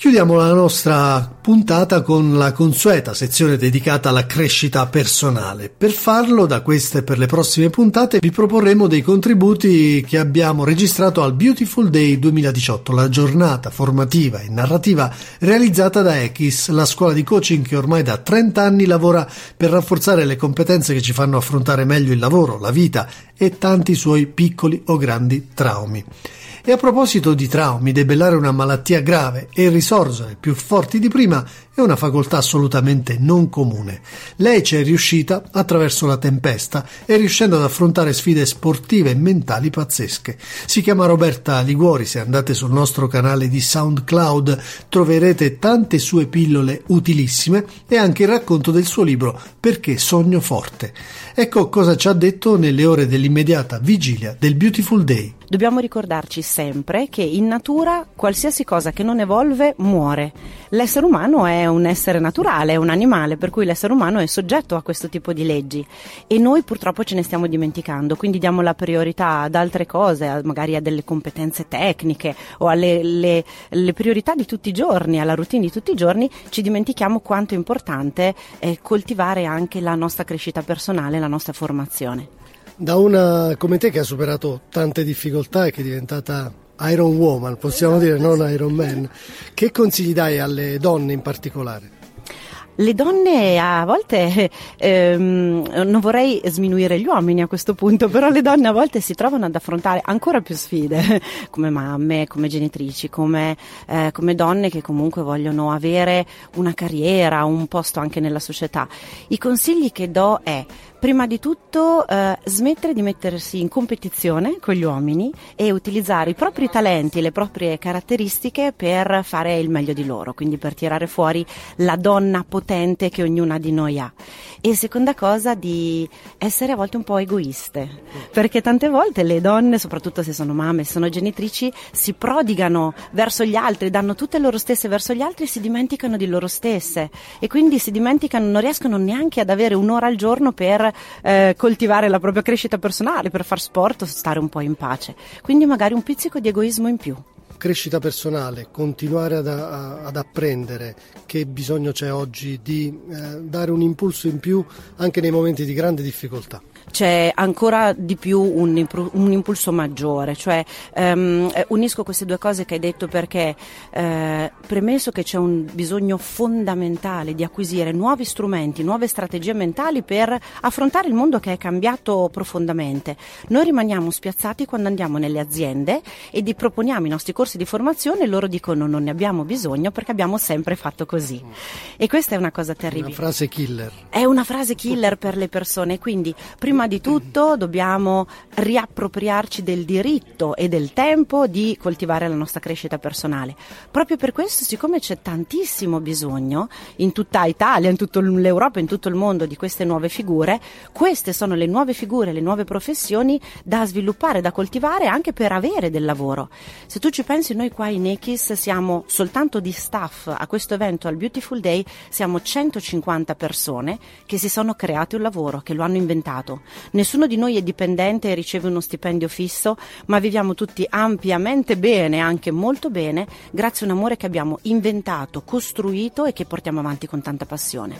Chiudiamo la nostra puntata con la consueta sezione dedicata alla crescita personale. Per farlo, da queste per le prossime puntate, vi proporremo dei contributi che abbiamo registrato al Beautiful Day 2018, la giornata formativa e narrativa realizzata da Ekis, la scuola di coaching che ormai da 30 anni lavora per rafforzare le competenze che ci fanno affrontare meglio il lavoro, la vita e tanti suoi piccoli o grandi traumi. E a proposito di traumi, debellare una malattia grave e risorgere più forti di prima è una facoltà assolutamente non comune. Lei ci è riuscita attraverso la tempesta e riuscendo ad affrontare sfide sportive e mentali pazzesche. Si chiama Roberta Liguori. Se andate sul nostro canale di SoundCloud troverete tante sue pillole utilissime e anche il racconto del suo libro Perché sogno forte. Ecco cosa ci ha detto nelle ore dell'immediata vigilia del Beautiful Day. Dobbiamo ricordarci sempre che in natura qualsiasi cosa che non evolve muore. L'essere umano è un essere naturale, è un animale, per cui l'essere umano è soggetto a questo tipo di leggi e noi purtroppo ce ne stiamo dimenticando, quindi diamo la priorità ad altre cose, magari a delle competenze tecniche o alle le priorità di tutti i giorni, alla routine di tutti i giorni. Ci dimentichiamo quanto è importante coltivare anche la nostra crescita personale, la nostra formazione. Da una come te che ha superato tante difficoltà e che è diventata Iron Woman, possiamo dire, non Iron Man, che consigli dai alle donne in particolare? Le donne a volte, non vorrei sminuire gli uomini a questo punto, però le donne a volte si trovano ad affrontare ancora più sfide, come mamme, come genitrici, come donne che comunque vogliono avere una carriera, un posto anche nella società. I consigli che do è, prima di tutto, smettere di mettersi in competizione con gli uomini e utilizzare i propri talenti, le proprie caratteristiche per fare il meglio di loro, quindi per tirare fuori la donna potente che ognuna di noi ha. E seconda cosa, di essere a volte un po' egoiste, perché tante volte le donne, soprattutto se sono mamme, se sono genitrici, si prodigano verso gli altri, danno tutte loro stesse verso gli altri e si dimenticano di loro stesse e quindi si dimenticano, non riescono neanche ad avere un'ora al giorno per coltivare la propria crescita personale, per far sport o stare un po' in pace, quindi magari un pizzico di egoismo in più. Crescita personale, continuare ad apprendere, che bisogno c'è oggi di dare un impulso in più anche nei momenti di grande difficoltà. C'è ancora di più un impulso maggiore, cioè unisco queste due cose che hai detto, perché premesso che c'è un bisogno fondamentale di acquisire nuovi strumenti, nuove strategie mentali per affrontare il mondo che è cambiato profondamente. Noi rimaniamo spiazzati quando andiamo nelle aziende e proponiamo i nostri corsi di formazione e loro dicono non ne abbiamo bisogno perché abbiamo sempre fatto così. E questa è una cosa terribile. Una frase killer. È una frase killer per le persone, quindi prima di tutto dobbiamo riappropriarci del diritto e del tempo di coltivare la nostra crescita personale. Proprio per questo, siccome c'è tantissimo bisogno in tutta Italia, in tutta l'Europa, in tutto il mondo di queste nuove figure, queste sono le nuove figure, le nuove professioni da sviluppare, da coltivare anche per avere del lavoro. Se tu ci pensi, noi qua in Ekis siamo soltanto di staff a questo evento, al Beautiful Day, siamo 150 persone che si sono create un lavoro, che lo hanno inventato. Nessuno di noi è dipendente e riceve uno stipendio fisso, ma viviamo tutti ampiamente bene, anche molto bene, grazie a un amore che abbiamo inventato, costruito e che portiamo avanti con tanta passione.